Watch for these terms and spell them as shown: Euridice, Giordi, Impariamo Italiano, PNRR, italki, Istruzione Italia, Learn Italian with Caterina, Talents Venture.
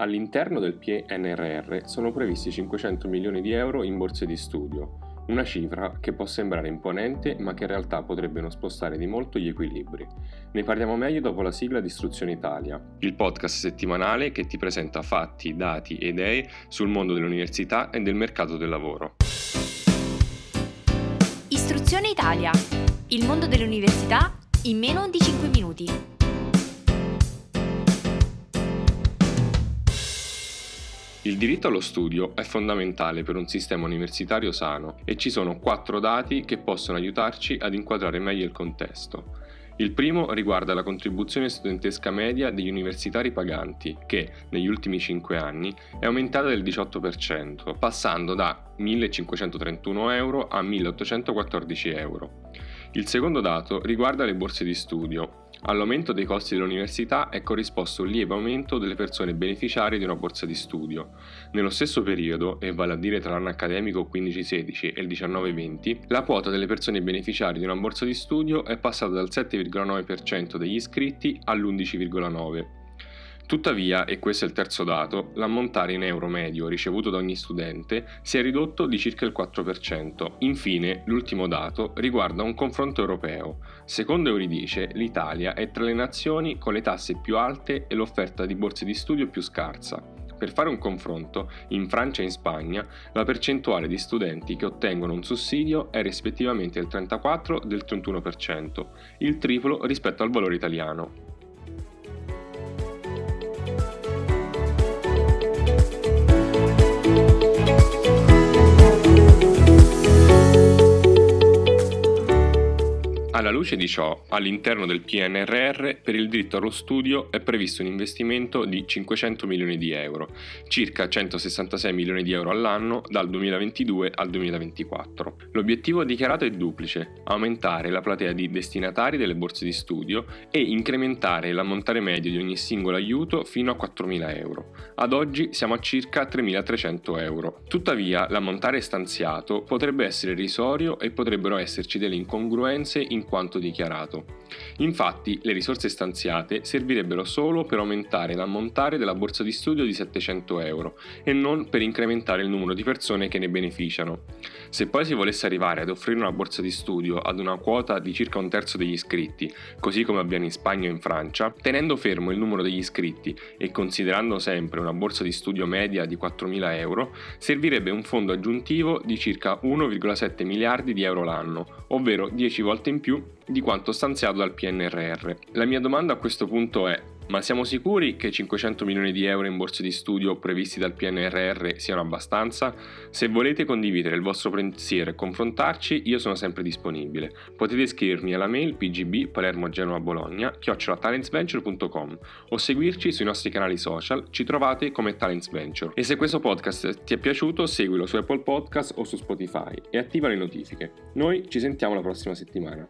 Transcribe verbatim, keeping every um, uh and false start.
All'interno del P N R R sono previsti cinquecento milioni di euro in borse di studio, una cifra che può sembrare imponente ma che in realtà potrebbe non spostare di molto gli equilibri. Ne parliamo meglio dopo la sigla di Istruzione Italia, il podcast settimanale che ti presenta fatti, dati e idee sul mondo dell'università e del mercato del lavoro. Istruzione Italia, il mondo dell'università in meno di cinque minuti. Il diritto allo studio è fondamentale per un sistema universitario sano e ci sono quattro dati che possono aiutarci ad inquadrare meglio il contesto. Il primo riguarda la contribuzione studentesca media degli universitari paganti, che negli ultimi cinque anni è aumentata del diciotto per cento, passando da millecinquecentotrentuno euro a milleottocentoquattordici euro. Il secondo dato riguarda le borse di studio. All'aumento dei costi dell'università è corrisposto un lieve aumento delle persone beneficiarie di una borsa di studio. Nello stesso periodo, e vale a dire tra l'anno accademico quindici sedici e il diciannove venti, la quota delle persone beneficiarie di una borsa di studio è passata dal sette virgola nove per cento degli iscritti all'undici virgola nove per cento. Tuttavia, e questo è il terzo dato, l'ammontare in euro medio ricevuto da ogni studente si è ridotto di circa il quattro per cento. Infine, l'ultimo dato riguarda un confronto europeo. Secondo Euridice, l'Italia è tra le nazioni con le tasse più alte e l'offerta di borse di studio più scarsa. Per fare un confronto, in Francia e in Spagna la percentuale di studenti che ottengono un sussidio è rispettivamente del trentaquattro e del trentuno per cento, il triplo rispetto al valore italiano. Alla luce di ciò, all'interno del P N R R per il diritto allo studio è previsto un investimento di cinquecento milioni di euro, circa centosessantasei milioni di euro all'anno dal duemilaventidue al duemilaventiquattro. L'obiettivo dichiarato è duplice: aumentare la platea di destinatari delle borse di studio e incrementare l'ammontare medio di ogni singolo aiuto fino a quattromila euro. Ad oggi siamo a circa tremilatrecento euro. Tuttavia, l'ammontare stanziato potrebbe essere irrisorio e potrebbero esserci delle incongruenze in quanto dichiarato. Infatti, le risorse stanziate servirebbero solo per aumentare l'ammontare della borsa di studio di settecento euro e non per incrementare il numero di persone che ne beneficiano. Se poi si volesse arrivare ad offrire una borsa di studio ad una quota di circa un terzo degli iscritti, così come avviene in Spagna e in Francia, tenendo fermo il numero degli iscritti e considerando sempre una borsa di studio media di quattromila euro, servirebbe un fondo aggiuntivo di circa uno virgola sette miliardi di euro l'anno, ovvero dieci volte in più di quanto stanziato dal P N R R. La mia domanda a questo punto è: ma siamo sicuri che cinquecento milioni di euro in borse di studio previsti dal P N R R siano abbastanza? Se volete condividere il vostro pensiero e confrontarci, io sono sempre disponibile. Potete scrivermi alla mail pgb palermo genova bologna chiocciola talentsventure punto com o seguirci sui nostri canali social, ci trovate come Talents Venture. E se questo podcast ti è piaciuto, seguilo su Apple Podcast o su Spotify e attiva le notifiche. Noi ci sentiamo la prossima settimana.